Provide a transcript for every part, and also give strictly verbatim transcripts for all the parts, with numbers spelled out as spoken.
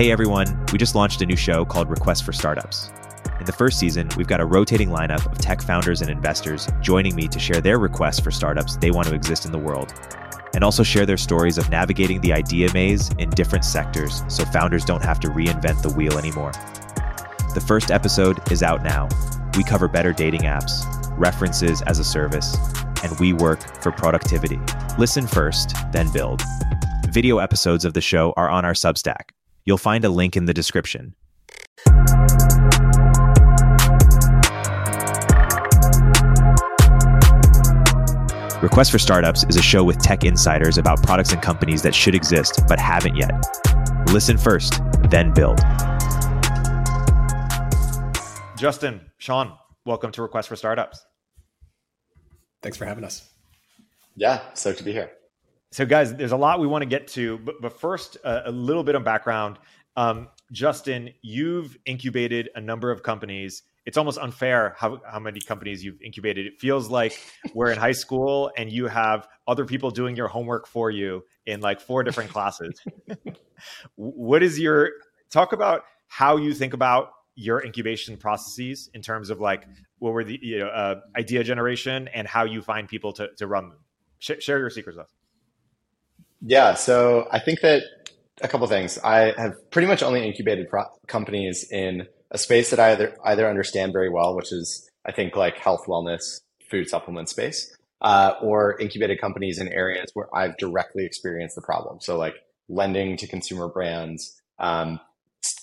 Hey everyone, we just launched a new show called Request for Startups. In the first season, we've got a rotating lineup of tech founders and investors joining me to share their requests for startups they want to exist in the world, and also share their stories of navigating the idea maze in different sectors so founders don't have to reinvent the wheel anymore. The first episode is out now. We cover better dating apps, references as a service, and WeWork for productivity. Listen first, then build. Video episodes of the show are on our Substack. You'll find a link in the description. Request for Startups is a show with tech insiders about products and companies that should exist but haven't yet. Listen first, then build. Justin, Sean, welcome to Request for Startups. Thanks for having us. Yeah, stoked to be here. So guys, there's a lot we want to get to, but, but first, uh, a little bit of background. Um, Justin, you've incubated a number of companies. It's almost unfair how, how many companies you've incubated. It feels like we're in high school and you have other people doing your homework for you in like four different classes. What is your, talk about how you think about your incubation processes in terms of like, what were the you know, uh, idea generation and how you find people to, to run them. Sh- share your secrets with us. Yeah. So I think that a couple of things. I have pretty much only incubated pro- companies in a space that I either, either understand very well, which is, I think, like health, wellness, food supplement space, uh, or incubated companies in areas where I've directly experienced the problem. So like lending to consumer brands, um,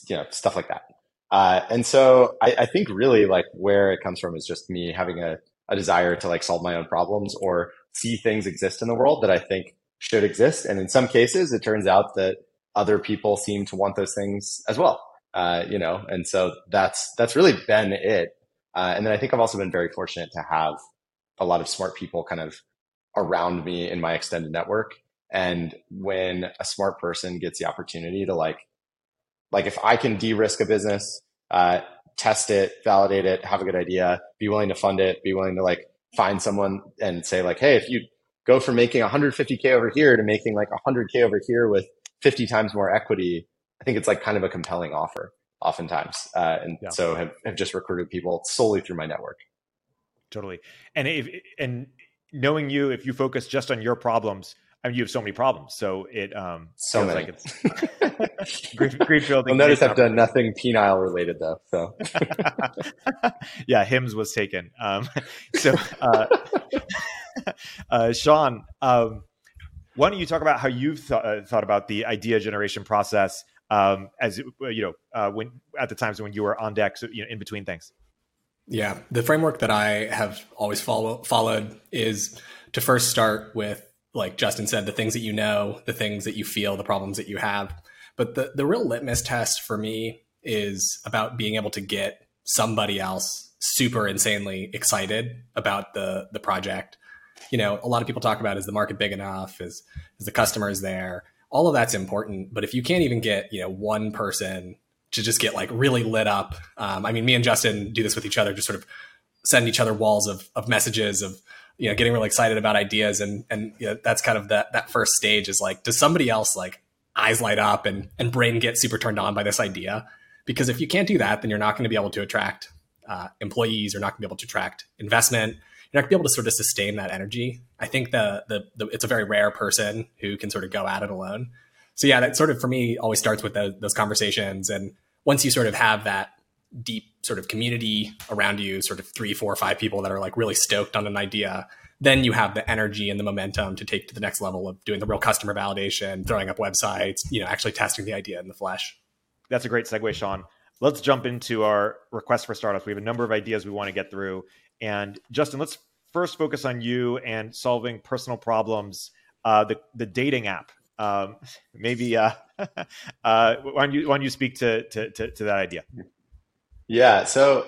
you know, stuff like that. Uh, and so I, I think really like where it comes from is just me having a, a desire to like solve my own problems or see things exist in the world that I think should exist. And in some cases, it turns out that other people seem to want those things as well, uh, you know, and so that's that's really been it. Uh, and then I think I've also been very fortunate to have a lot of smart people kind of around me in my extended network. And when a smart person gets the opportunity to like, like if I can de-risk a business, uh, test it, validate it, have a good idea, be willing to fund it, be willing to like find someone and say like, hey, if you go from making one hundred fifty K over here to making like one hundred K over here with fifty times more equity. I think it's like kind of a compelling offer oftentimes. Uh, and yeah. so have, have just recruited people solely through my network. Totally. And if, and knowing you, if you focus just on your problems, I mean, you have so many problems. So it um, so feels many. like it's great, great building. You'll notice I've done nothing penile related though. So yeah, Hims was taken. Um, so uh, Uh, Sean, um, why don't you talk about how you've th- uh, thought about the idea generation process um, as, you know, uh, when at the times when you were on deck, so, you know, in between things? Yeah, the framework that I have always follow- followed is to first start with, like Justin said, the things that you know, the things that you feel, the problems that you have. But the, the real litmus test for me is about being able to get somebody else super insanely excited about the the project. You know, a lot of people talk about, is the market big enough? Is, is the customers there? All of that's important. But if you can't even get, you know, one person to just get like really lit up. Um, I mean, me and Justin do this with each other, just sort of send each other walls of of messages of, you know, getting really excited about ideas. And, and you know, that's kind of that, that first stage is like, does somebody else like eyes light up and, and brain get super turned on by this idea? Because if you can't do that, then you're not going to be able to attract uh, employees. You're not going to be able to attract investment. You're not gonna be able to sort of sustain that energy. I think the, the the it's a very rare person who can sort of go at it alone. So yeah, that sort of for me always starts with the, those conversations. And once you sort of have that deep sort of community around you, sort of three, four, five people that are like really stoked on an idea, then you have the energy and the momentum to take to the next level of doing the real customer validation, throwing up websites, you know, actually testing the idea in the flesh. That's a great segue, Sean. Let's jump into our request for startups. We have a number of ideas we want to get through. And Justin, let's first focus on you and solving personal problems. Uh, the the dating app, um, maybe. Uh, uh, why don't you why don't you speak to, to to to that idea? Yeah. So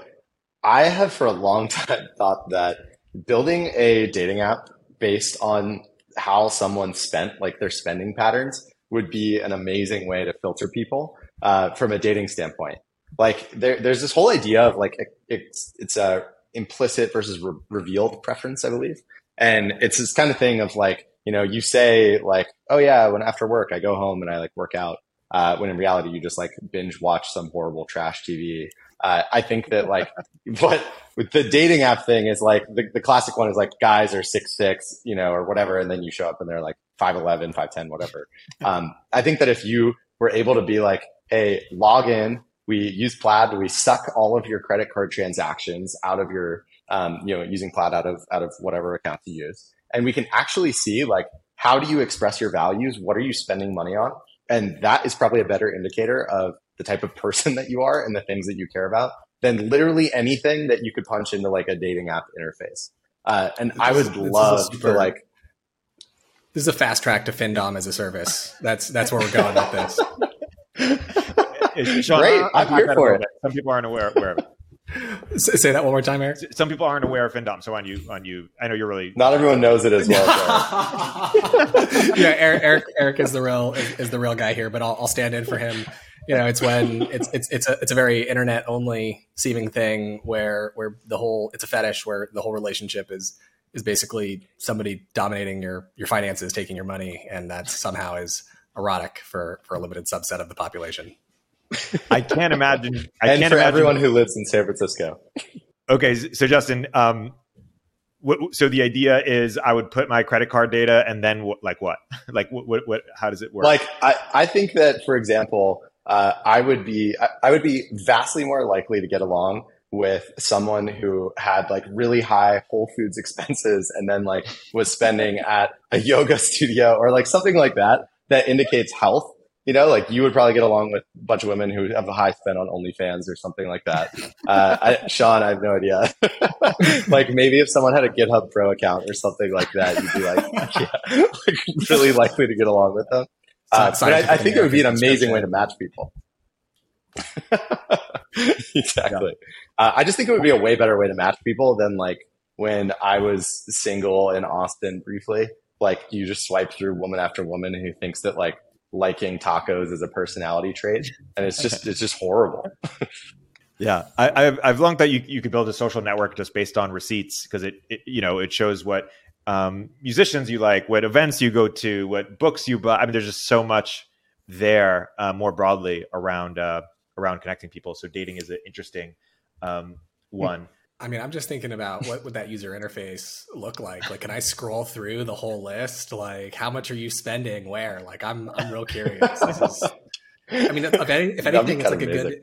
I have for a long time thought that building a dating app based on how someone spent, like their spending patterns, would be an amazing way to filter people uh, from a dating standpoint. Like there, there's this whole idea of like it, it's it's a implicit versus re- revealed preference, I believe. And it's this kind of thing of like, you know, you say like, oh yeah, when after work, I go home and I like work out. uh, when in reality you just like binge watch some horrible trash T V. Uh, I think that like what with the dating app thing is like the, the classic one is like guys are six six, you know, or whatever, and then you show up and they're like five eleven, five ten, whatever. Um, I think that if you were able to be like, hey, log in, we use Plaid, we suck all of your credit card transactions out of your, um, you know, using Plaid out of out of whatever account you use, and we can actually see like how do you express your values, what are you spending money on, and that is probably a better indicator of the type of person that you are and the things that you care about than literally anything that you could punch into like a dating app interface. Uh, and this I would is, love super, to like, this is a fast track to FinDom as a service. That's, that's where we're going with this. Sean, Great. I'm, I'm here for it. Some people aren't aware, aware of it. Say that one more time, Eric. Some people aren't aware of FinDom, so on you, on you. I know you're really not everyone knows it as well. Yeah, Eric, Eric, Eric is the real is, is the real guy here, but I'll, I'll stand in for him. You know, it's when it's it's it's a it's a very internet only seeming thing where where the whole it's a fetish where the whole relationship is is basically somebody dominating your your finances, taking your money, and that somehow is erotic for for a limited subset of the population. I can't imagine. I and can't for imagine. Everyone who lives in San Francisco. Okay, so Justin, um, what, so the idea is I would put my credit card data, and then what, like what, like what, what, what, how does it work? Like I, I think that, for example, uh, I would be, I, I would be vastly more likely to get along with someone who had like really high Whole Foods expenses, and then like was spending at a yoga studio or like something like that that indicates health. You know, like you would probably get along with a bunch of women who have a high spend on OnlyFans or something like that. Uh, I, Sean, I have no idea. Like maybe if someone had a GitHub Pro account or something like that, you'd be like, yeah, like really likely to get along with them. Uh, but I, I think it would be an amazing way to match people. Exactly. Uh, I just think it would be a way better way to match people than like when I was single in Austin briefly. Like you just swipe through woman after woman who thinks that like liking tacos as a personality trait, and it's just it's just horrible. Yeah, I, I've I've long thought you you could build a social network just based on receipts, because it, it you know it shows what um, musicians you like, what events you go to, what books you buy. I mean, there's just so much there uh, more broadly around uh, around connecting people. So dating is an interesting um, one. I mean, I'm just thinking about what would that user interface look like? Like, can I scroll through the whole list? Like, how much are you spending where? Like, I'm I'm real curious. This is, I mean, if, any, if anything, it's like amazing. a good,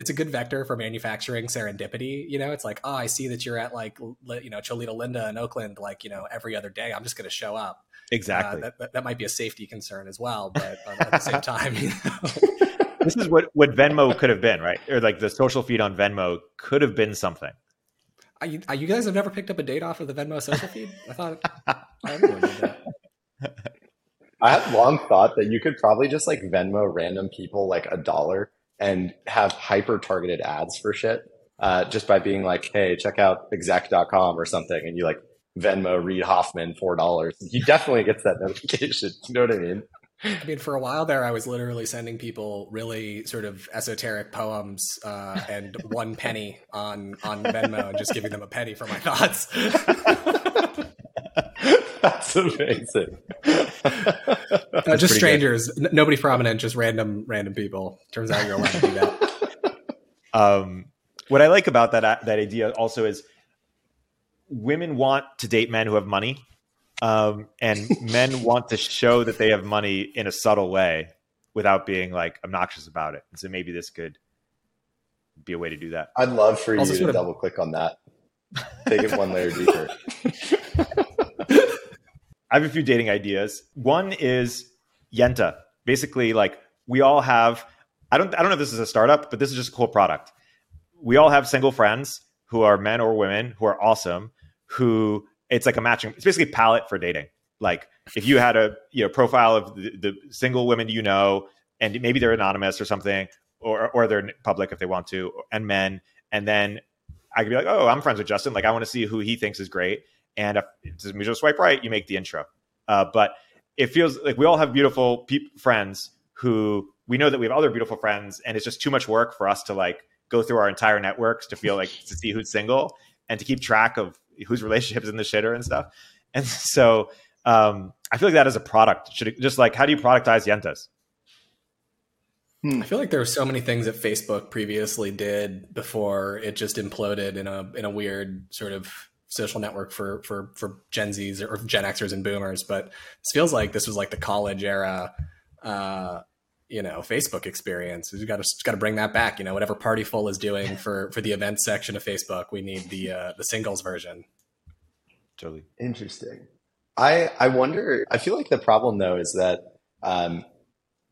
it's a good vector for manufacturing serendipity. You know, it's like, oh, I see that you're at like, you know, Cholita Linda in Oakland, like, you know, every other day. I'm just going to show up. Exactly. Uh, that, that, that might be a safety concern as well, but uh, at the same time, you know. This is what, what Venmo could have been, right? Or like the social feed on Venmo could have been something. Are you, are you guys have never picked up a date off of the Venmo social feed? I thought I everyone did that. I have long thought that you could probably just like Venmo random people like a dollar and have hyper targeted ads for shit uh, just by being like, hey, check out Exec dot com or something. And you like Venmo Reid Hoffman four dollars. He definitely gets that notification. You know what I mean? I mean, for a while there, I was literally sending people really sort of esoteric poems uh, and one penny on, on Venmo and just giving them a penny for my thoughts. That's amazing. That's no, just strangers. N- nobody prominent, just random random people. Turns out you're allowed to do that. Um, what I like about that, that idea also is women want to date men who have money. Um, and men want to show that they have money in a subtle way without being like obnoxious about it. And so maybe this could be a way to do that. I'd love for also you to of... double click on that. Take it one layer deeper. I have a few dating ideas. One is Yenta. Basically, like we all have, I don't, I don't know if this is a startup, but this is just a cool product. We all have single friends who are men or women who are awesome, who it's like a matching, it's basically a palette for dating. Like if you had a you know profile of the, the single women you know, and maybe they're anonymous or something, or or they're public if they want to, and men, and then I could be like, oh, I'm friends with Justin. Like I want to see who he thinks is great. And if it's a mutual swipe right, you make the intro. Uh, but it feels like we all have beautiful pe- friends who we know that we have other beautiful friends, and it's just too much work for us to like go through our entire networks to feel like to see who's single and to keep track of whose relationships in the shitter and stuff. And so um, I feel like that as a product should it, just like, how do you productize Yentas? Hmm. I feel like there were so many things that Facebook previously did before it just imploded in a in a weird sort of social network for for for Gen Zs or Gen Xers and Boomers. But it feels like this was like the college era, uh, you know, Facebook experience. We've got to got to bring that back. You know, whatever Partyful is doing for for the event section of Facebook, we need the uh, the singles version. Totally interesting. I I wonder. I feel like the problem though is that. Um,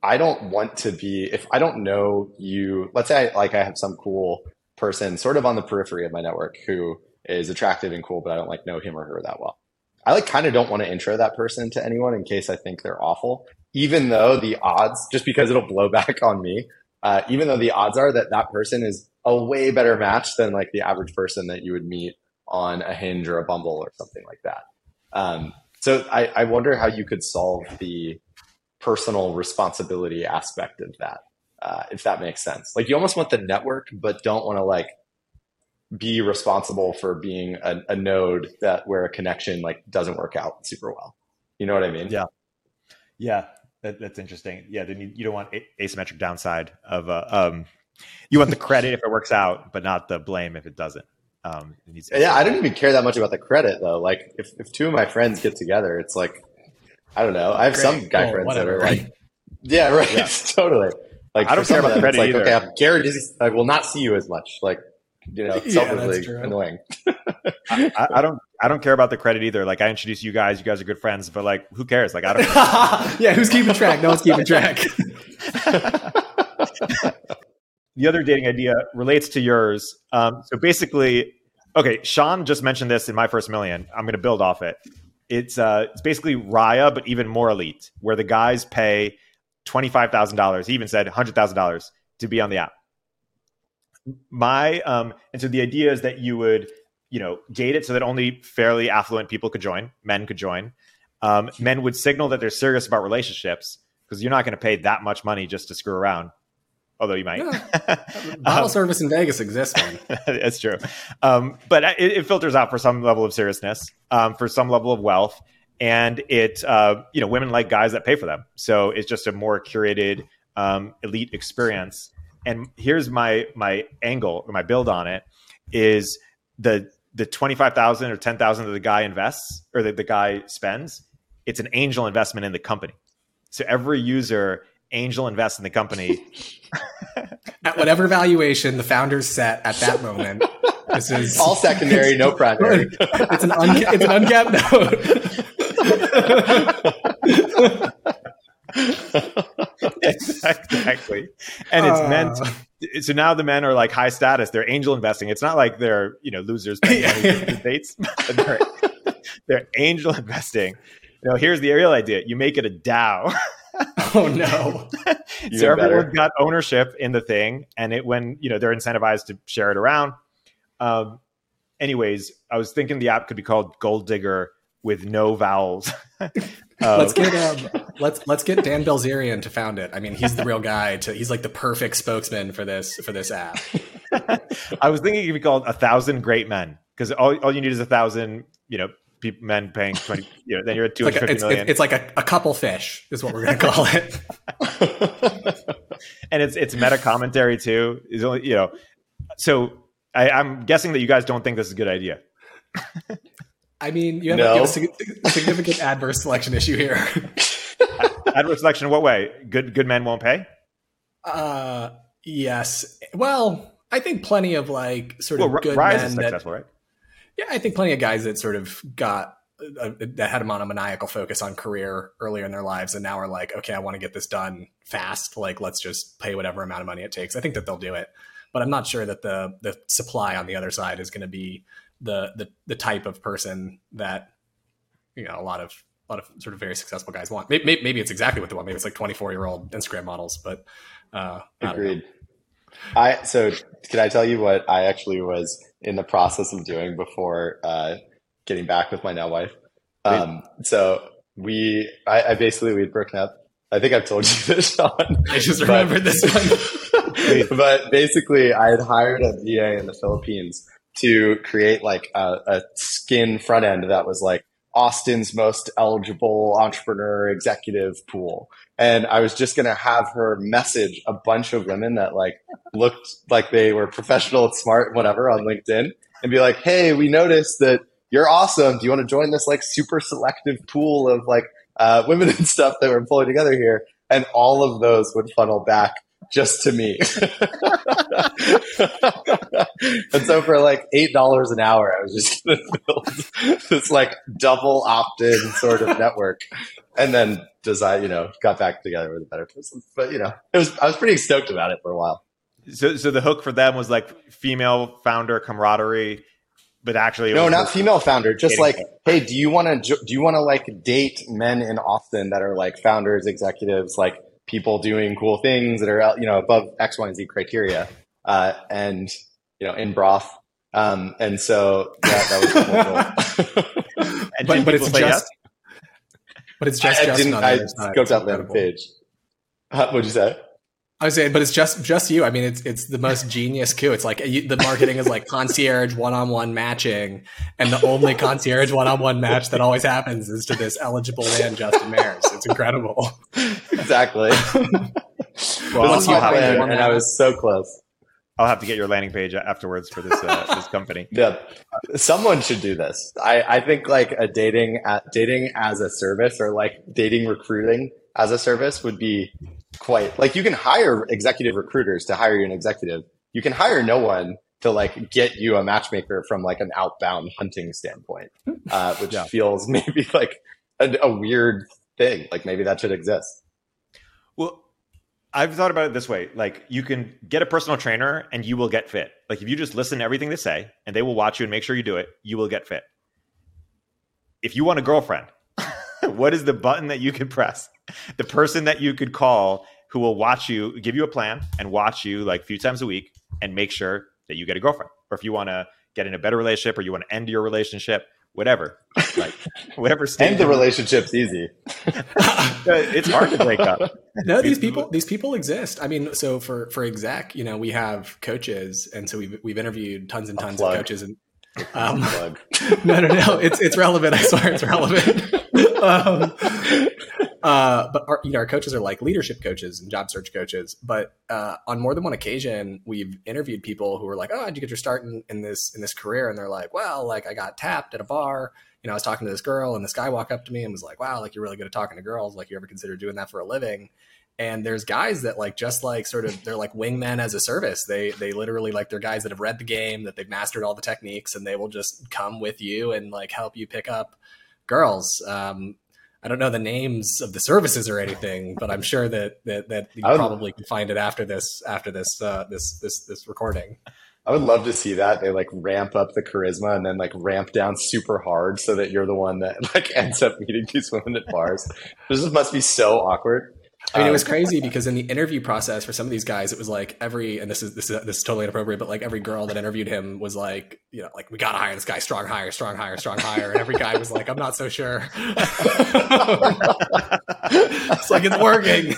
I don't want to be, if I don't know you, let's say I, like I have some cool person sort of on the periphery of my network who is attractive and cool, but I don't like know him or her that well. I like kind of don't want to intro that person to anyone in case I think they're awful, even though the odds, just because it'll blow back on me, uh, even though the odds are that that person is a way better match than like the average person that you would meet on a Hinge or a Bumble or something like that. Um, so I, I wonder how you could solve the personal responsibility aspect of that, uh, if that makes sense. Like you almost want the network, but don't want to like be responsible for being a, a node that where a connection like doesn't work out super well. You know what I mean? Yeah. Yeah. That, that's interesting. Yeah. Then you, you don't want a- asymmetric downside of, uh, um, you want the credit if it works out, but not the blame if it doesn't. Um, it needs to yeah. I don't even care that much about the credit though. Like if, if two of my friends get together, it's like, I don't know. I have Great. some guy oh, friends whatever. that are like, yeah, right. Yeah. totally. Like, I don't care about them, credit it's like, either. Okay, Garrett is, I will not see you as much. Like, you know, it's selfishly yeah, annoying. I, I don't, I don't care about the credit either. Like I introduce you guys, you guys are good friends, but like, who cares? Like, I don't care. Yeah. Who's keeping track? No one's keeping track. The other dating idea relates to yours. Um, so basically, okay. Sean just mentioned this in My First Million. I'm going to build off it. It's uh, it's basically Raya, but even more elite, where the guys pay twenty-five thousand dollars. He even said one hundred thousand dollars to be on the app. My um, and so the idea is that you would, you know, gate it so that only fairly affluent people could join. Men could join. Um, men would signal that they're serious about relationships because you're not going to pay that much money just to screw around. Although you might. Yeah. Bottle um, service in Vegas exists, man. That's true. Um, but it, it filters out for some level of seriousness, um, for some level of wealth. And it, uh, you know, women like guys that pay for them. So it's just a more curated, um, elite experience. And here's my my angle, or my build on it, is the the twenty-five thousand dollars or ten thousand dollars that the guy invests or that the guy spends, it's an angel investment in the company. So every user... angel invest in the company at whatever valuation the founders set at that moment. This is all secondary, no primary. It's an un- it's an uncapped note. Exactly, and it's uh, meant. To, so now the men are like high status. They're angel investing. It's not like they're you know losers paying money for dates. But they're, they're angel investing. You know, here's the real idea: you make it a DAO. Oh no. So everyone got ownership in the thing and it when, you know, they're incentivized to share it around. Um, anyways, I was thinking the app could be called Gold Digger with no vowels. uh, let's get um, let's let's get Dan Bilzerian to found it. I mean, he's the real guy to he's like the perfect spokesman for this for this app. I was thinking it could be called A Thousand Great Men, because all all you need is a thousand, you know, people, men paying twenty, you know, then you're at two hundred fifty it's like a, it's, million. It's like a, a couple fish is what we're going to call it. And it's it's meta commentary too. Is only you know, so I, I'm guessing that you guys don't think this is a good idea. I mean, you have no. a, you have a significant adverse selection issue here. Adverse selection in what way? Good good men won't pay. Uh, yes. Well, I think plenty of like sort well, of good Rise men is successful, that, right? Yeah, I think plenty of guys that sort of got uh, that had a monomaniacal focus on career earlier in their lives and now are like, okay, I want to get this done fast. Like, let's just pay whatever amount of money it takes. I think that they'll do it, but I'm not sure that the the supply on the other side is going to be the the the type of person that you know a lot of a lot of sort of very successful guys want. Maybe, maybe it's exactly what they want. Maybe it's like twenty-four year old Instagram models. But uh, agreed. I, I so can I tell you what I actually was in the process of doing before uh, getting back with my now wife. Um, so we, I, I basically, we'd broken up. I think I've told you this, Sean. I just but, remembered this one. But basically I had hired a V A in the Philippines to create like a, a skin front end that was like Austin's most eligible entrepreneur executive pool. And I was just going to have her message a bunch of women that like looked like they were professional and smart, whatever, on LinkedIn and be like, hey, we noticed that you're awesome. Do you want to join this like super selective pool of like uh, women and stuff that we're pulling together here? And all of those would funnel back just to me. And so for like eight dollars an hour, I was just going to build this like double opt-in sort of network and then design, you know, got back together with a better person. But, you know, it was, I was pretty stoked about it for a while. So so the hook for them was like female founder camaraderie, but actually, it no, was not female founder, just like, people. Hey, do you want to, do you want to like date men in Austin that are like founders, executives, like people doing cool things that are, you know, above X, Y, and Z criteria, uh, and, you know, in broth. Um, and so yeah, that was cool. And but, but it's just, yes? but it's just, I, I just didn't, I scoped out that page. What would you say? I was saying, but it's just just you. I mean, it's it's the most genius coup. It's like you, the marketing is like concierge one-on-one matching, and the only concierge one-on-one match that always happens is to this eligible man, Justin Mares. It's incredible. Exactly. Well, once you have it, and I was so close. I'll have to get your landing page afterwards for this uh, this company. Yeah, someone should do this. I I think like a dating at, dating as a service or like dating recruiting as a service would be quite like, you can hire executive recruiters to hire you an executive. You can hire no one to like get you a matchmaker from like an outbound hunting standpoint, uh, which yeah. feels maybe like a, a weird thing. Like maybe that should exist. Well, I've thought about it this way. Like you can get a personal trainer and you will get fit. Like if you just listen to everything they say and they will watch you and make sure you do it, you will get fit. If you want a girlfriend, what is the button that you can press? The person that you could call who will watch you, give you a plan and watch you like a few times a week and make sure that you get a girlfriend. Or if you want to get in a better relationship or you want to end your relationship, whatever. Like whatever stage. End the relationship's easy. It's hard to break up. No, these people these people exist. I mean, so for for exec, you know, we have coaches, and so we've we've interviewed tons and tons of coaches and um no no no it's it's relevant. I swear it's relevant. um Uh, but our, you know, our coaches are like leadership coaches and job search coaches. But uh, on more than one occasion, we've interviewed people who were like, "Oh, how'd you get your start in, in this in this career?" And they're like, "Well, like I got tapped at a bar. You know, I was talking to this girl, and this guy walked up to me and was like, 'Wow, like you're really good at talking to girls. Like you ever consider doing that for a living?'" And there's guys that like just like sort of they're like wingmen as a service. They they literally like they're guys that have read the game, that they've mastered all the techniques, and they will just come with you and like help you pick up girls. Um, I don't know the names of the services or anything, but I'm sure that that, that you would, probably can find it after this after this uh, this this this recording. I would love to see that. They like ramp up the charisma and then like ramp down super hard so that you're the one that like ends up meeting these women at bars. This must be so awkward. I mean, it was crazy because in the interview process for some of these guys, it was like every, and this is, this is, this is totally inappropriate, but like every girl that interviewed him was like, you know, like, we got to hire this guy, strong hire, strong hire, strong hire. And every guy was like, I'm not so sure. It's like, it's working.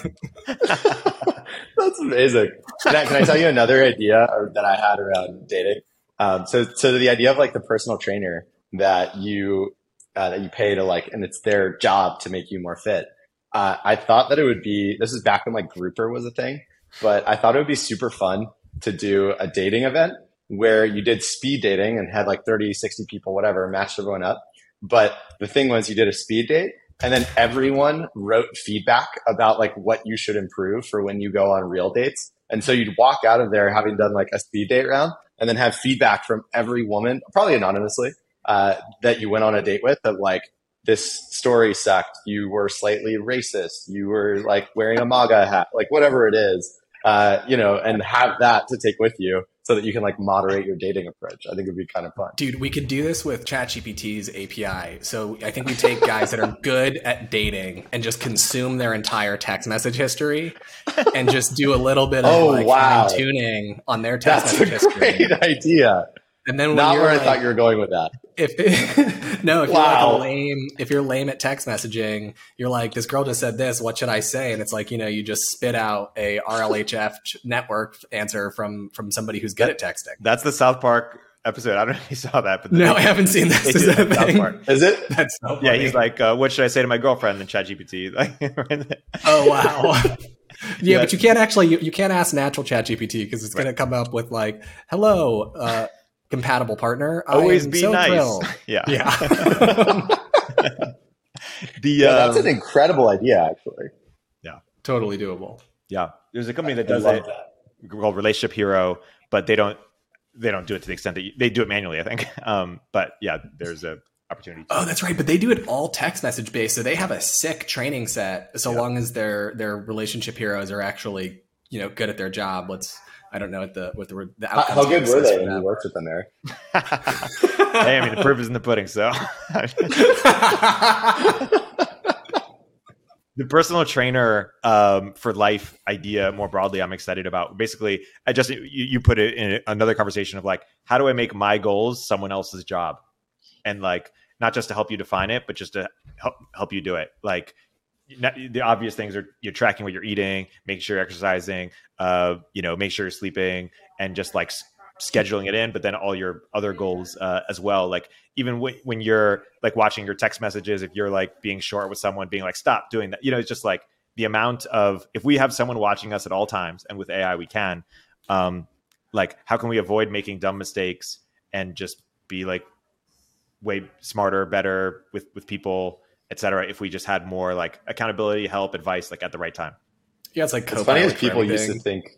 That's amazing. Can I, can I tell you another idea that I had around dating? Um, so, so the idea of like the personal trainer that you, uh, that you pay to like, and it's their job to make you more fit. Uh, I thought that it would be, this is back when like Grouper was a thing, but I thought it would be super fun to do a dating event where you did speed dating and had like thirty, sixty people, whatever, matched everyone up. But the thing was you did a speed date and then everyone wrote feedback about like what you should improve for when you go on real dates. And so you'd walk out of there having done like a speed date round and then have feedback from every woman, probably anonymously, uh, that you went on a date with of like, this story sucked. You were slightly racist. You were like wearing a MAGA hat, like whatever it is, uh, you know, and have that to take with you so that you can like moderate your dating approach. I think it'd be kind of fun. Dude, we could do this with ChatGPT's A P I. So I think we take guys that are good at dating and just consume their entire text message history and just do a little bit of oh, like wow. fine tuning on their text That's message history. That's a great idea. And then when Not where like, I thought you were going with that. If it, no, if wow. you're like lame, if you're lame at text messaging, you're like, this girl just said this. What should I say? And it's like, you know, you just spit out a R L H F network answer from from somebody who's good that, at texting. That's the South Park episode. I don't know if you saw that, but no, I haven't seen that. Is, that that is it? That's so funny. Yeah, he's like, uh, "What should I say to my girlfriend?" in ChatGPT. Like, oh wow. Yeah, yeah, but you can't actually you, you can't ask natural ChatGPT because it's right. going to come up with like, "Hello, uh, compatible partner. Always be so nice." Thrilled. Yeah, yeah. the yeah, that's um, an incredible idea, actually. Yeah, totally doable. Yeah, there's a company that does it that. called Relationship Hero, but they don't they don't do it to the extent that you, they do it manually, I think. Um, but yeah, there's a opportunity. Oh, that's right. But they do it all text message based. So they have a sick training set. So yeah. long as their, their relationship heroes are actually, you know, good at their job. Let's, I don't know what the, what the, the outcomes How, how good were they when you worked with them there? Hey, I mean, the proof is in the pudding. So the personal trainer um, for life idea more broadly, I'm excited about. Basically, I just, you, you put it in another conversation of like, how do I make my goals someone else's job? And like, not just to help you define it, but just to help help you do it. Like not, the obvious things are you're tracking what you're eating, making sure you're exercising, uh, you know, make sure you're sleeping, and just like s- scheduling it in. But then all your other goals uh, as well. Like even w- when you're like watching your text messages, if you're like being short with someone, being like, stop doing that. You know, it's just like the amount of, if we have someone watching us at all times, and with A I we can, um, like how can we avoid making dumb mistakes and just be like way smarter, better with, with people, et cetera, if we just had more like accountability, help, advice, like at the right time. Yeah, it's like, it's funny as people everything. used to think,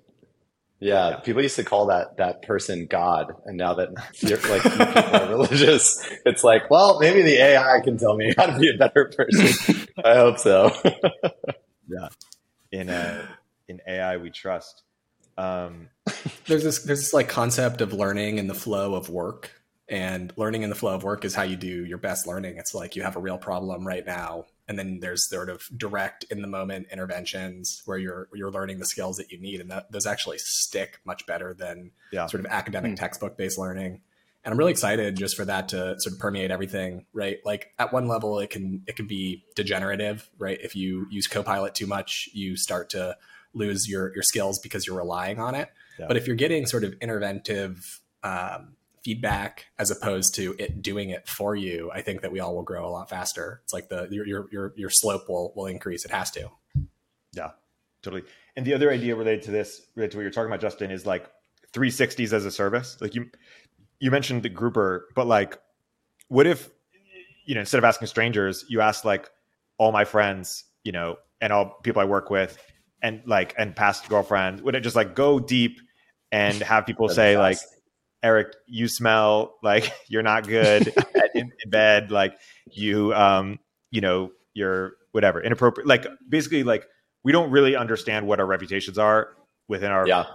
yeah, yeah, people used to call that, that person God. And now that you're like people are religious, it's like, well, maybe the A I can tell me how to be a better person. I hope so. Yeah. In uh, in A I, we trust. Um, there's this, there's this like concept of learning and the flow of work. And learning in the flow of work is how you do your best learning. It's like you have a real problem right now. And then there's sort of direct in the moment interventions where you're you're learning the skills that you need. And that, those actually stick much better than yeah. sort of academic mm. textbook based learning. And I'm really excited just for that to sort of permeate everything, right? Like at one level, it can it can be degenerative, right? If you use Copilot too much, you start to lose your, your skills because you're relying on it. Yeah. But if you're getting sort of interventive um feedback as opposed to it doing it for you, I think that we all will grow a lot faster. It's like the your your your slope will will increase. It has to. Yeah, totally. And the other idea related to this, related to what you're talking about, Justin, is like three sixties as a service. Like you you mentioned the Grouper, but like, what if, you know, instead of asking strangers, you ask like all my friends, you know, and all people I work with, and like and past girlfriends. Would it just like go deep and have people say like, Eric, you smell like you're not good at, in, in bed. Like you, um, you know, you're whatever inappropriate. Like basically, like we don't really understand what our reputations are within our yeah.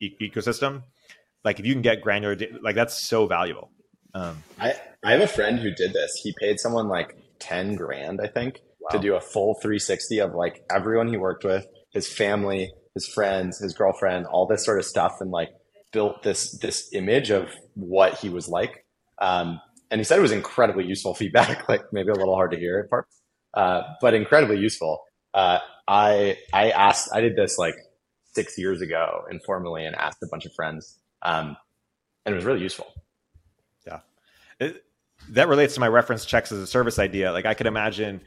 e- ecosystem. Like if you can get granular, like that's so valuable. Um, I I have a friend who did this. He paid someone like ten grand, I think, wow. to do a full three sixty of like everyone he worked with, his family, his friends, his girlfriend, all this sort of stuff, and like. built this this image of what he was like. Um, and he said it was incredibly useful feedback, like maybe a little hard to hear at parts, uh, but incredibly useful. Uh, I I asked, I did this like six years ago informally and asked a bunch of friends, um, and it was really useful. Yeah. It, that relates to my reference checks as a service idea. Like I could imagine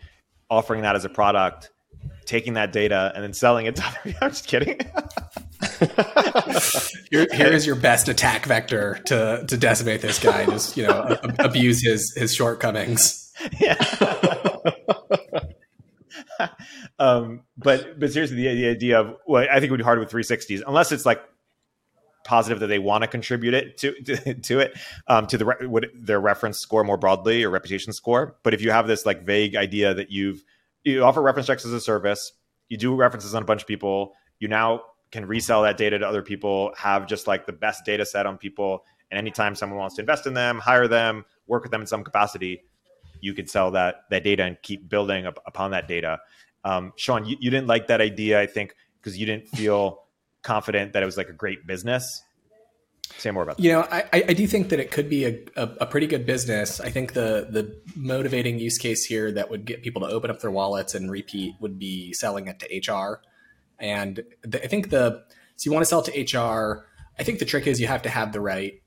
offering that as a product, taking that data and then selling it to other I'm just kidding. Here, here is your best attack vector to to decimate this guy. Just, you know, ab- abuse his his shortcomings. Yeah. um, but but seriously, the, the idea of well, I think it would be hard with three sixties unless it's like positive that they want to contribute it to to, to it um, to the re- what, their reference score more broadly or reputation score. But if you have this like vague idea that you've you offer reference checks as a service, you do references on a bunch of people, you now can resell that data to other people, have just like the best data set on people. And anytime someone wants to invest in them, hire them, work with them in some capacity, you could sell that that data and keep building up upon that data. Um, Sean, you, you didn't like that idea, I think, because you didn't feel confident that it was like a great business. Say more about that. You know, I, I do think that it could be a, a, a pretty good business. I think the the motivating use case here that would get people to open up their wallets and repeat would be selling it to H R. And the, I think the, so you want to sell it to H R. I think the trick is you have to have the right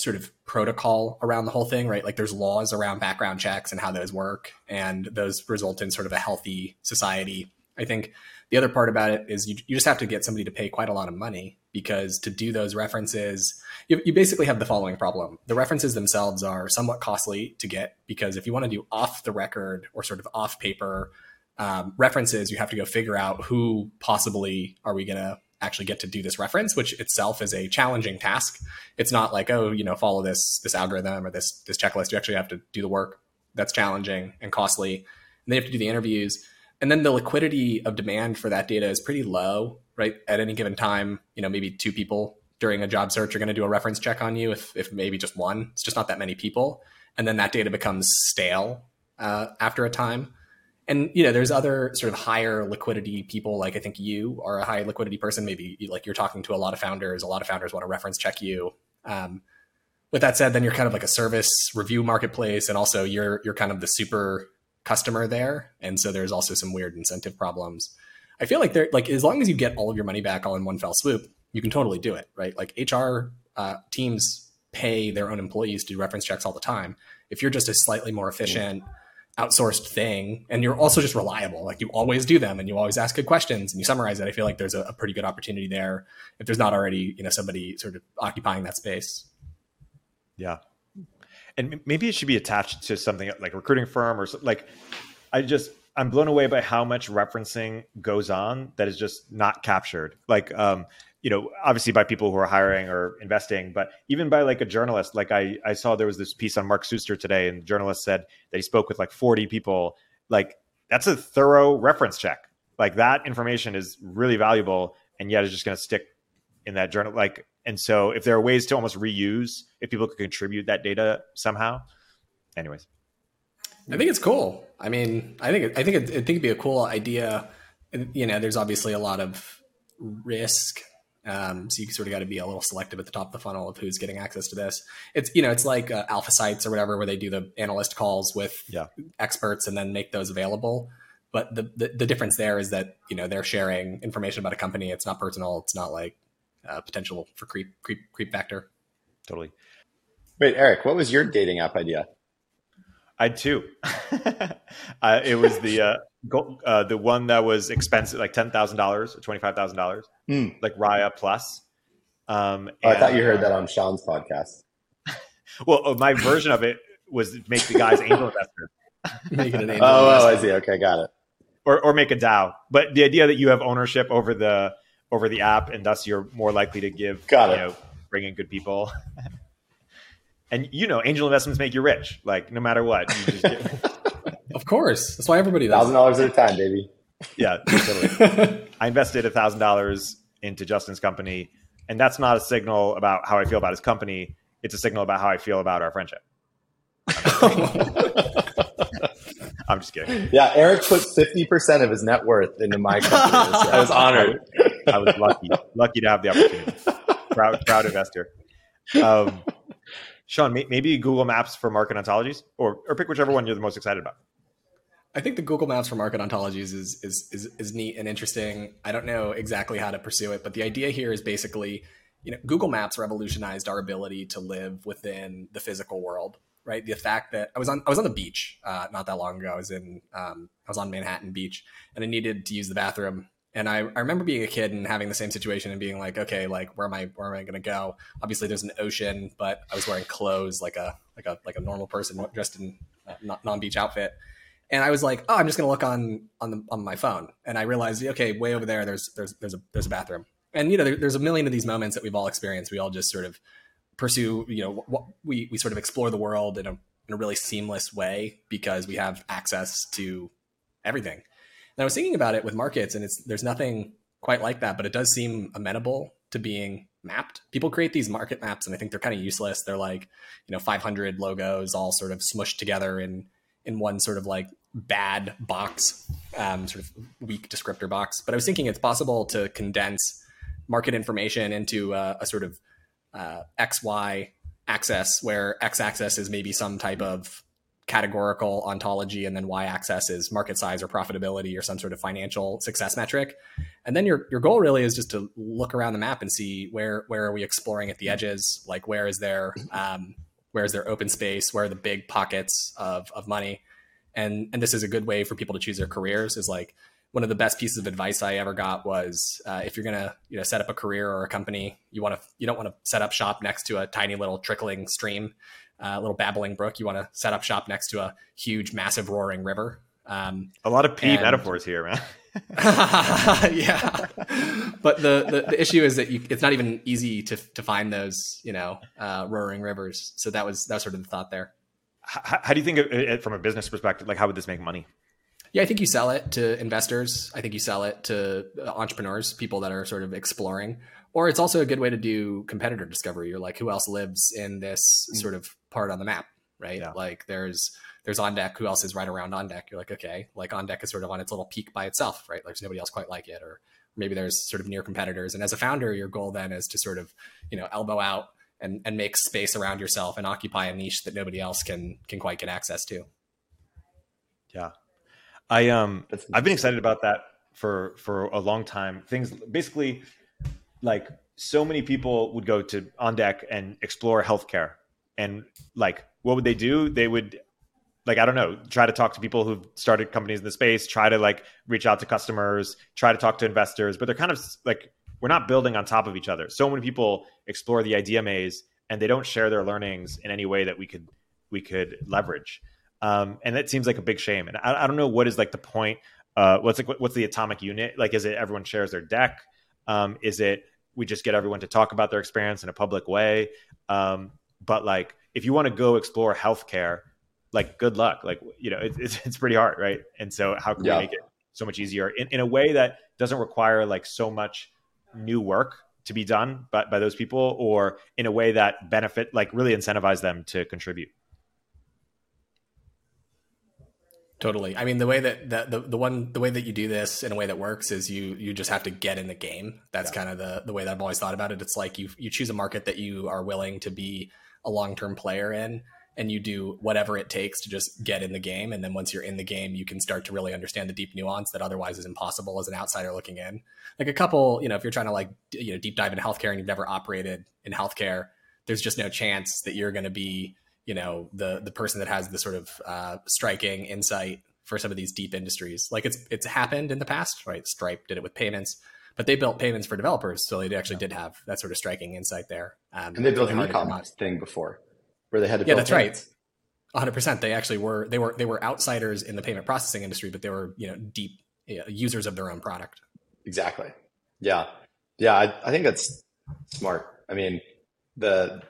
sort of protocol around the whole thing, right? Like there's laws around background checks and how those work, and those result in sort of a healthy society. I think the other part about it is you, you just have to get somebody to pay quite a lot of money, because to do those references, you, you basically have the following problem. The references themselves are somewhat costly to get, because if you want to do off the record or sort of off paper um, references, you have to go figure out who possibly are we going to actually get to do this reference, which itself is a challenging task. It's not like, oh, you know, follow this this algorithm or this this checklist. You actually have to do the work. That's challenging and costly. And they have to do the interviews. And then the liquidity of demand for that data is pretty low, right? At any given time, you know, maybe two people during a job search are going to do a reference check on you, if if maybe just one. It's just not that many people. And then that data becomes stale uh, after a time. And, you know, there's other sort of higher liquidity people. Like I think you are a high liquidity person. Maybe like you're talking to a lot of founders. A lot of founders want to reference check you. Um, with that said, then you're kind of like a service review marketplace. And also you're you're kind of the super customer there. And so there's also some weird incentive problems. I feel like there, like as long as you get all of your money back all in one fell swoop, you can totally do it, right? Like H R uh, teams pay their own employees to do reference checks all the time. If you're just a slightly more efficient outsourced thing, and you're also just reliable, like you always do them and you always ask good questions and you summarize it, I feel like there's a, a pretty good opportunity there if there's not already, you know, somebody sort of occupying that space. Yeah. And maybe it should be attached to something like recruiting firm or like, I just, I'm blown away by how much referencing goes on that is just not captured. Like, um, you know, obviously by people who are hiring or investing, but even by like a journalist. Like I, I saw there was this piece on Mark Suster today, and the journalist said that he spoke with like forty people. Like that's a thorough reference check. Like that information is really valuable, and yet it's just going to stick in that journal. Like, and so if there are ways to almost reuse, if people could contribute that data somehow, anyways. I think it's cool. I mean, I think, I think, it, I think it'd be a cool idea. You know, there's obviously a lot of risk. Um, so you sort of got to be a little selective at the top of the funnel of who's getting access to this. It's, you know, it's like uh, alpha sites or whatever, where they do the analyst calls with yeah. experts and then make those available. But the, the, the difference there is that, you know, they're sharing information about a company. It's not personal. It's not like uh, potential for creep, creep, creep factor. Totally. Wait, Eric, what was your dating app idea? I had two. uh, it was the, uh, go, uh, the one that was expensive, like ten thousand dollars or twenty-five thousand dollars, mm. like Raya Plus. Um, oh, and, I thought you heard that on Sean's podcast. well, oh, my version of it was make the guys angel investors. Make it an angel oh, investor. Oh, I see. Okay, got it. Or or make a DAO. But the idea that you have ownership over the over the app, and thus you're more likely to give, got it. You know, bring in good people. And, you know, angel investments make you rich, like no matter what. You just get rich. Of course. That's why everybody does. one thousand dollars at a time, baby. Yeah, totally. I invested one thousand dollars into Justin's company, and that's not a signal about how I feel about his company. It's a signal about how I feel about our friendship. I'm just kidding. Yeah, Eric put fifty percent of his net worth into my company. I was honored. I was lucky. Lucky to have the opportunity. Proud, proud investor. Um Sean, maybe Google Maps for market ontologies, or or pick whichever one you're the most excited about. I think the Google Maps for market ontologies is is is, is neat and interesting. I don't know exactly how to pursue it, but the idea here is basically, you know, Google Maps revolutionized our ability to live within the physical world, right? The fact that I was on I was on the beach uh, not that long ago. I was in um, I was on Manhattan Beach, and I needed to use the bathroom. And I, I remember being a kid and having the same situation and being like, okay, like where am I where am I gonna go? Obviously there's an ocean, but I was wearing clothes like a like a like a normal person dressed in a non-beach outfit. And I was like, oh, I'm just gonna look on on the on my phone. And I realized, okay, way over there there's there's there's a there's a bathroom. And you know, there, there's a million of these moments that we've all experienced. We all just sort of pursue, you know, what we we sort of explore the world in a in a really seamless way because we have access to everything. And I was thinking about it with markets, and it's there's nothing quite like that, but it does seem amenable to being mapped. People create these market maps, and I think they're kind of useless. They're like, you know, five hundred logos all sort of smushed together in in one sort of like bad box, um, sort of weak descriptor box. But I was thinking it's possible to condense market information into a, a sort of uh, X Y axis, where X axis is maybe some type of categorical ontology, and then y-axis is market size or profitability or some sort of financial success metric. And then your your goal really is just to look around the map and see where where are we exploring at the edges, like where is there um, where is there open space, where are the big pockets of of money, and and this is a good way for people to choose their careers. Is like one of the best pieces of advice I ever got was uh, if you're gonna you know set up a career or a company, you want to you don't want to set up shop next to a tiny little trickling stream, a uh, little babbling brook. You want to set up shop next to a huge, massive, roaring river. Um, a lot of P and... metaphors here, man. Yeah, but the, the the issue is that you, it's not even easy to to find those you know uh, roaring rivers. So that was that was sort of the thought there. How, how do you think it, it, from a business perspective? Like, how would this make money? Yeah, I think you sell it to investors. I think you sell it to entrepreneurs, people that are sort of exploring. Or it's also a good way to do competitor discovery. You're like, who else lives in this sort of part on the map, right? Yeah. Like there's there's OnDeck. Who else is right around OnDeck? You're like, okay, like OnDeck is sort of on its little peak by itself, right? Like there's nobody else quite like it, or maybe there's sort of near competitors. And as a founder, your goal then is to sort of, you know, elbow out and and make space around yourself and occupy a niche that nobody else can can quite get access to. Yeah. I um I've been excited about that for for a long time. Things basically like so many people would go to OnDeck and explore healthcare, and like what would they do? They would like I don't know, try to talk to people who've started companies in the space, try to like reach out to customers, try to talk to investors, but they're kind of like we're not building on top of each other. So many people explore the idea maze and they don't share their learnings in any way that we could we could leverage. Um, and that seems like a big shame. And I, I don't know what is like the point. Uh, what's like what, what's the atomic unit? Like, is it everyone shares their deck? Um, is it we just get everyone to talk about their experience in a public way? Um, but like, if you want to go explore healthcare, like, good luck. Like, you know, it, it's it's pretty hard, right? And so, how can yeah. we make it so much easier in, in a way that doesn't require like so much new work to be done by by those people, or in a way that benefit like really incentivize them to contribute? Totally. I mean, the way that the, the the one the way that you do this in a way that works is you you just have to get in the game. That's yeah. kind of the the way that I've always thought about it. It's like you you choose a market that you are willing to be a long-term player in, and you do whatever it takes to just get in the game. And then once you're in the game, you can start to really understand the deep nuance that otherwise is impossible as an outsider looking in. Like a couple, you know, if you're trying to like you know deep dive into healthcare and you've never operated in healthcare, there's just no chance that you're going to be you know, the the person that has the sort of uh, striking insight for some of these deep industries. Like it's it's happened in the past, right? Stripe did it with payments, but they built payments for developers. So they actually yeah. did have that sort of striking insight there. Um, and they built an e-commerce thing before where they had to build Yeah, that's payments. Right. one hundred percent. They actually were, they were, they were outsiders in the payment processing industry, but they were, you know, deep you know, users of their own product. Exactly. Yeah. Yeah. I, I think that's smart. I mean, the...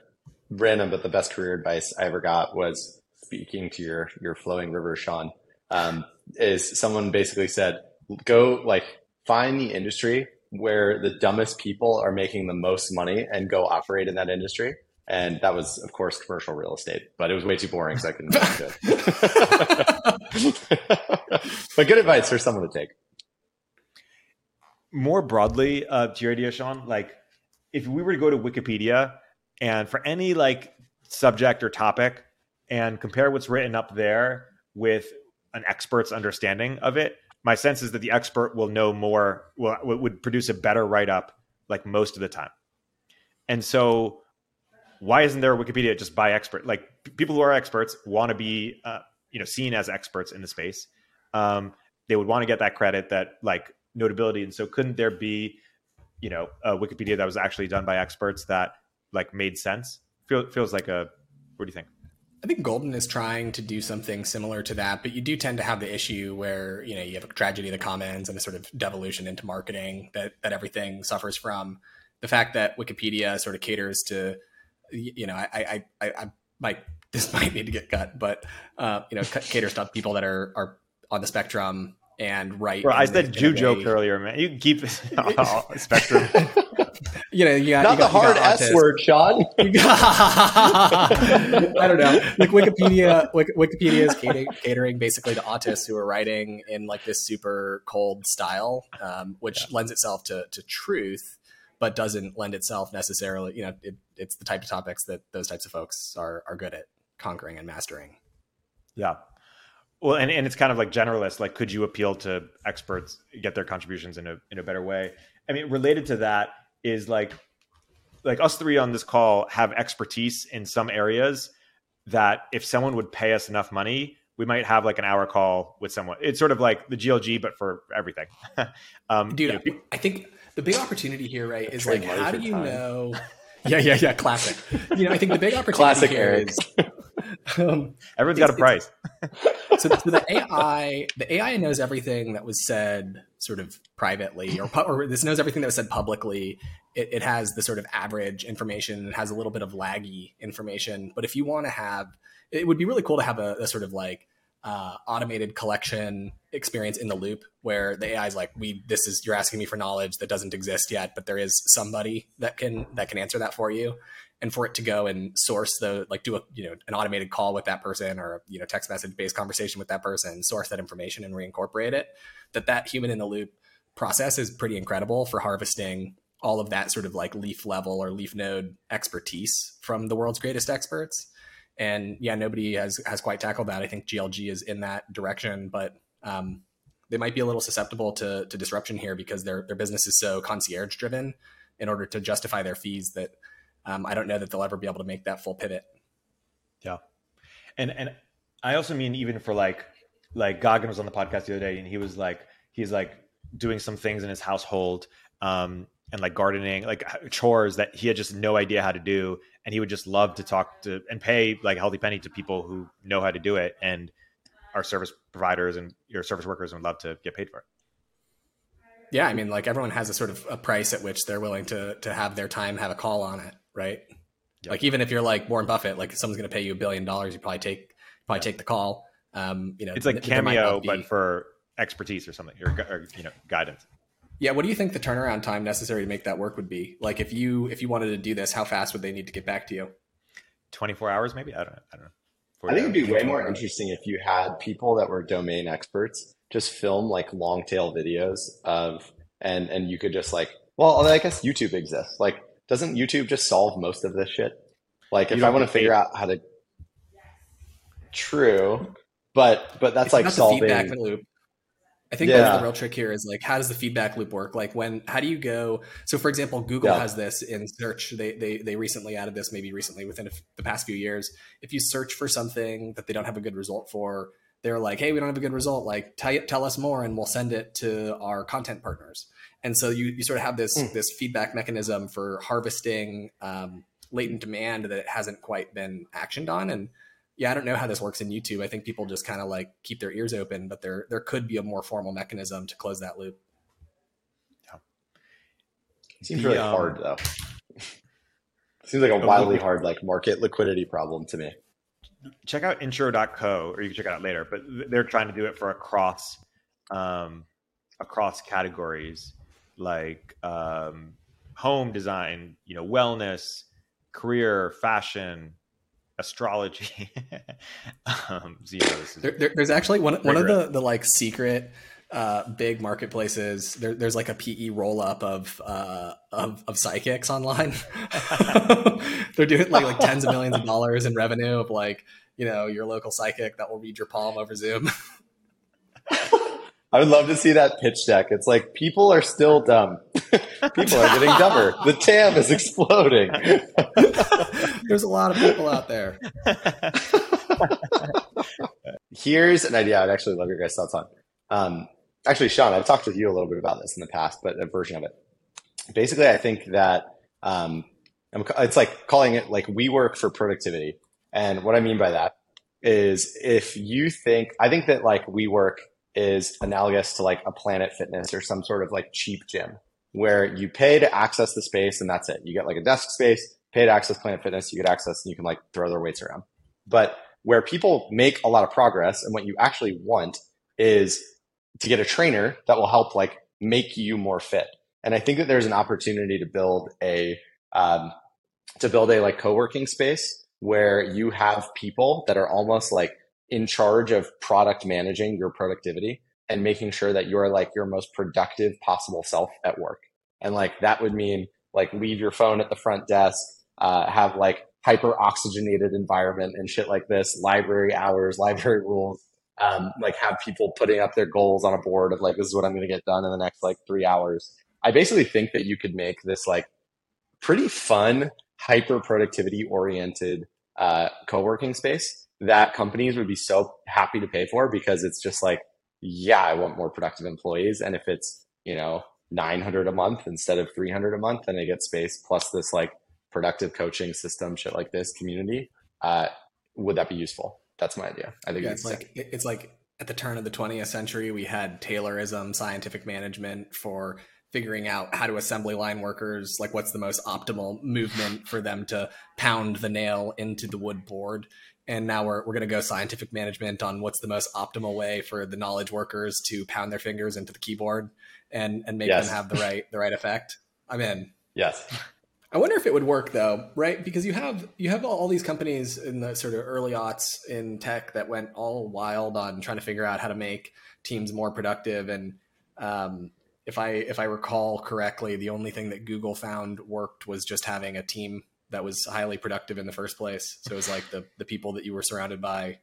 Random, but the best career advice I ever got was speaking to your, your flowing river, Sean, um, is someone basically said, go like find the industry where the dumbest people are making the most money and go operate in that industry. And that was, of course, commercial real estate, but it was way too boring, so I couldn't do it. But good advice for someone to take. More broadly, uh, to your idea, Sean, like if we were to go to Wikipedia and for any like subject or topic and compare what's written up there with an expert's understanding of it, my sense is that the expert will know more, will, would produce a better write-up like most of the time. And so why isn't there a Wikipedia just by expert? Like people who are experts want to be, uh, you know, seen as experts in the space. Um, they would want to get that credit, that like notability. And so couldn't there be, you know, a Wikipedia that was actually done by experts that like made sense? Feel, feels like a, what do you think? I think Golden is trying to do something similar to that, but you do tend to have the issue where, you know, you have a tragedy of the commons and a sort of devolution into marketing that, that everything suffers from. The fact that Wikipedia sort of caters to, you know, I, I, I, I might, this might need to get cut, but, uh, you know, caters to people that are, are on the spectrum and right. Bro, I said Jew jokes earlier, man. You keep oh, spectrum. You know, you got, not you got, the hard S word, Sean. I don't know. Like Wikipedia, Wikipedia is catering, catering basically to autists who are writing in like this super cold style, um, which yeah. lends itself to to truth, but doesn't lend itself necessarily. You know, it, it's the type of topics that those types of folks are are good at conquering and mastering. Yeah. Well, and, and it's kind of like generalist, like, could you appeal to experts, get their contributions in a, in a better way? I mean, related to that is like, like us three on this call have expertise in some areas that if someone would pay us enough money, we might have like an hour call with someone. It's sort of like the G L G, but for everything. um, Dude, you know, people, I think the big opportunity here, right, is like, how do you time. know? Yeah, yeah, yeah. Classic. You know, I think the big opportunity Classic here areas. is um, everyone's got a price. So, so the A I, the A I knows everything that was said sort of privately, or, or this knows everything that was said publicly. It, it has the sort of average information. It has a little bit of laggy information. But if you want to have, it would be really cool to have a, a sort of like uh, automated collection experience in the loop where the A I is like, we, this is, you're asking me for knowledge that doesn't exist yet, but there is somebody that can, that can answer that for you. And for it to go and source the, like do a, you know, an automated call with that person, or, you know, text message based conversation with that person, source that information and reincorporate it, that that human in the loop process is pretty incredible for harvesting all of that sort of like leaf level or leaf node expertise from the world's greatest experts. And yeah, nobody has, has quite tackled that. I think G L G is in that direction, but um, they might be a little susceptible to, to disruption here because their, their business is so concierge driven in order to justify their fees that, Um, I don't know that they'll ever be able to make that full pivot. Yeah. And and I also mean, even for like, like Goggin was on the podcast the other day and he was like, he's like doing some things in his household um, and like gardening, like chores that he had just no idea how to do. And he would just love to talk to and pay like a healthy penny to people who know how to do it. And our service providers and your service workers would love to get paid for it. Yeah. I mean, like everyone has a sort of a price at which they're willing to to have their time, have a call on it. Right. Yep. Like, even if you're like Warren Buffett, like if someone's going to pay you a billion dollars, you probably take, probably yeah. take the call. Um, you know, it's like Cameo, be... but for expertise or something, or, or, you know, guidance. Yeah. What do you think the turnaround time necessary to make that work would be? Like if you, if you wanted to do this, how fast would they need to get back to you? twenty-four hours, maybe. I don't know. I don't know. I think it'd be way more interesting if you had people that were domain experts, just film like long tail videos of, and, and you could just like, well, I guess YouTube exists. Like, doesn't YouTube just solve most of this shit? Like, if I want to figure out how to, true, but but that's like solving the feedback loop. I think yeah. that's the real trick here is like, how does the feedback loop work? Like, when, how do you go? So, for example, Google yeah. has this in search. They they they recently added this, maybe recently within the past few years. If you search for something that they don't have a good result for, they're like, hey, we don't have a good result. Like, tell tell us more, and we'll send it to our content partners. And so you, you sort of have this mm. this feedback mechanism for harvesting um, latent demand that hasn't quite been actioned on. And yeah, I don't know how this works in YouTube. I think people just kind of like keep their ears open, but there there could be a more formal mechanism to close that loop. Yeah, it seems the, really um, hard though. Seems like a wildly hard like market liquidity problem to me. Check out intro dot co, or you can check it out later. But they're trying to do it for across um, across categories. Like um, home design, you know, wellness, career, fashion, astrology. um, so, you know, this is there, there, there's actually one one rigorous. of the, the like secret uh, big marketplaces. There, there's like a P E roll up of, uh, of of psychics online. They're doing like like tens of millions of dollars in revenue of like, you know, your local psychic that will read your palm over Zoom. I would love to see that pitch deck. It's like, people are still dumb. People are getting dumber. The T A M is exploding. There's a lot of people out there. Here's an idea I'd actually love your guys' thoughts on. Um, actually, Sean, I've talked with you a little bit about this in the past, but a version of it. Basically, I think that um, I'm, it's like calling it like WeWork for productivity. And what I mean by that is if you think, I think that like WeWork is analogous to like a Planet Fitness or some sort of like cheap gym where you pay to access the space and that's it. You get like a desk space, pay to access Planet Fitness, you get access and you can like throw their weights around. But where people make a lot of progress and what you actually want is to get a trainer that will help like make you more fit. And I think that there's an opportunity to build a, um, to build a like co-working space where you have people that are almost like in charge of product managing your productivity and making sure that you're like your most productive possible self at work. And like, that would mean like leave your phone at the front desk, uh, have like hyper oxygenated environment and shit like this, library hours, library rules, um, like have people putting up their goals on a board of like, this is what I'm going to get done in the next like three hours. I basically think that you could make this like pretty fun, hyper productivity oriented uh, co-working space that companies would be so happy to pay for, because it's just like, yeah, I want more productive employees. And if it's, you know, nine hundred a month instead of three hundred a month, then they get space plus this like productive coaching system, shit like this, community. Uh, would that be useful? That's my idea. I think yeah, it's like, sick. It's like at the turn of the twentieth century, we had Taylorism, scientific management for figuring out how to assembly line workers, like what's the most optimal movement for them to pound the nail into the wood board. And now we're we're going to go scientific management on what's the most optimal way for the knowledge workers to pound their fingers into the keyboard and, and make yes. them have the right the right effect. I'm in. Yes. I wonder if it would work though, right? Because you have you have all these companies in the sort of early aughts in tech that went all wild on trying to figure out how to make teams more productive. And um, if I if I recall correctly, the only thing that Google found worked was just having a team that was highly productive in the first place. So it was like the the people that you were surrounded by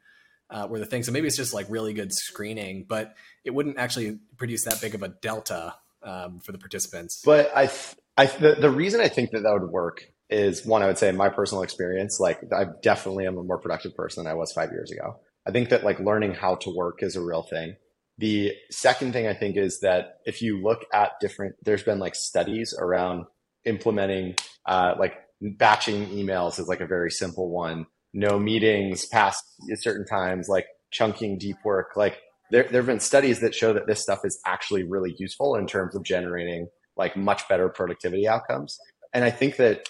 uh, were the thing. So maybe it's just like really good screening, but it wouldn't actually produce that big of a delta um, for the participants. But I, th- I th- the reason I think that that would work is, one, I would say my personal experience, like I definitely am a more productive person than I was five years ago. I think that like learning how to work is a real thing. The second thing I think is that if you look at different, there's been like studies around implementing uh, like batching emails is like a very simple one. No meetings past certain times, like chunking deep work. Like there, there have been studies that show that this stuff is actually really useful in terms of generating like much better productivity outcomes. And I think that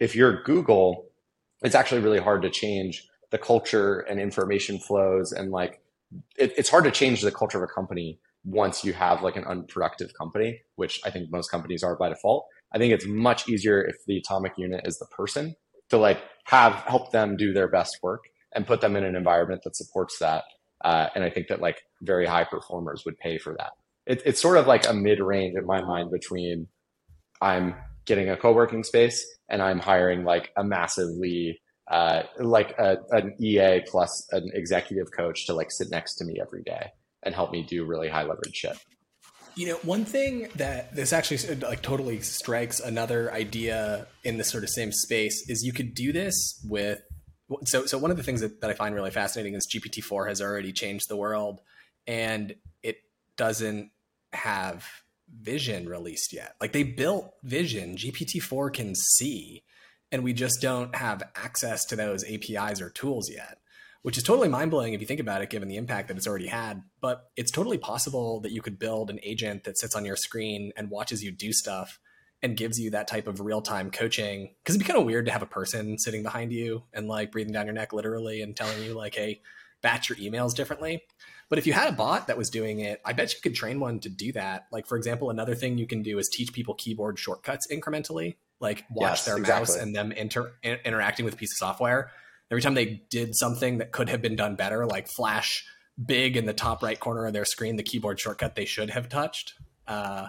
if you're Google, it's actually really hard to change the culture and information flows. And like, it, it's hard to change the culture of a company once you have like an unproductive company, which I think most companies are by default. I think it's much easier if the atomic unit is the person to like have help them do their best work and put them in an environment that supports that. Uh, and I think that like very high performers would pay for that. It, it's sort of like a mid-range in my mind between I'm getting a co-working space and I'm hiring like a massively uh, like a, an E A plus an executive coach to like sit next to me every day and help me do really high leverage shit. You know, one thing that this actually like totally strikes another idea in this sort of same space is you could do this with, so so one of the things that, that I find really fascinating is G P T four has already changed the world and it doesn't have Vision released yet. Like they built Vision, G P T four can see, and we just don't have access to those A P Is or tools yet, which is totally mind-blowing if you think about it, given the impact that it's already had. But it's totally possible that you could build an agent that sits on your screen and watches you do stuff and gives you that type of real-time coaching. Because it'd be kind of weird to have a person sitting behind you and like breathing down your neck literally and telling you like, hey, batch your emails differently. But if you had a bot that was doing it, I bet you could train one to do that. Like, for example, another thing you can do is teach people keyboard shortcuts incrementally, like watch yes, their exactly. mouse and them inter- interacting with a piece of software. Every time they did something that could have been done better, like flash big in the top right corner of their screen, the keyboard shortcut they should have touched. Uh,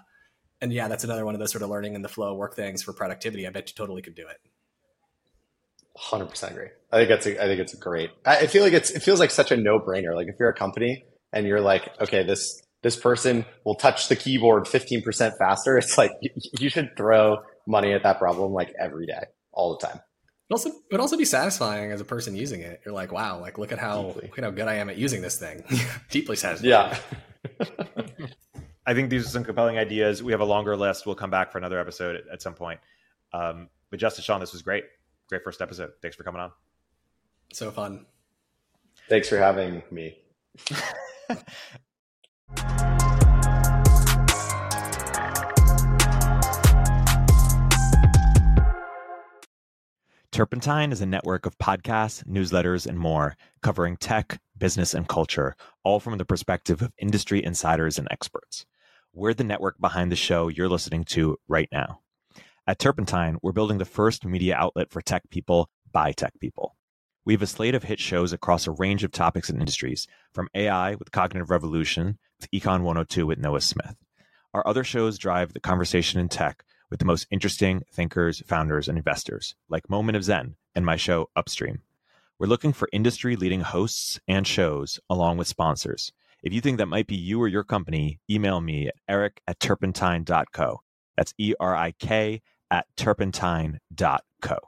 and yeah, that's another one of those sort of learning in the flow work things for productivity. I bet you totally could do it. one hundred percent agree. I think that's a, I think it's a great, I feel like it's, it feels like such a no brainer. Like if you're a company and you're like, okay, this, this person will touch the keyboard fifteen percent faster. It's like, you, you should throw money at that problem like every day, all the time. It also, it would also be satisfying as a person using it. You're like, wow, like look at how Deeply. look at how good I am at using this thing. Deeply satisfying. Yeah. I think these are some compelling ideas. We have a longer list. We'll come back for another episode at, at some point. Um, but Justin, Sean, this was great. Great first episode. Thanks for coming on. So fun. Thanks for having me. Turpentine is a network of podcasts, newsletters, and more covering tech, business, and culture, all from the perspective of industry insiders and experts. We're the network behind the show you're listening to right now. At Turpentine, we're building the first media outlet for tech people by tech people. We have a slate of hit shows across a range of topics and industries, from A I with Cognitive Revolution to Econ one oh two with Noah Smith. Our other shows drive the conversation in tech, with the most interesting thinkers, founders, and investors, like Moment of Zen, and my show Upstream. We're looking for industry-leading hosts and shows along with sponsors. If you think that might be you or your company, email me at eric at turpentine dot co. That's E R I K at turpentine dot co.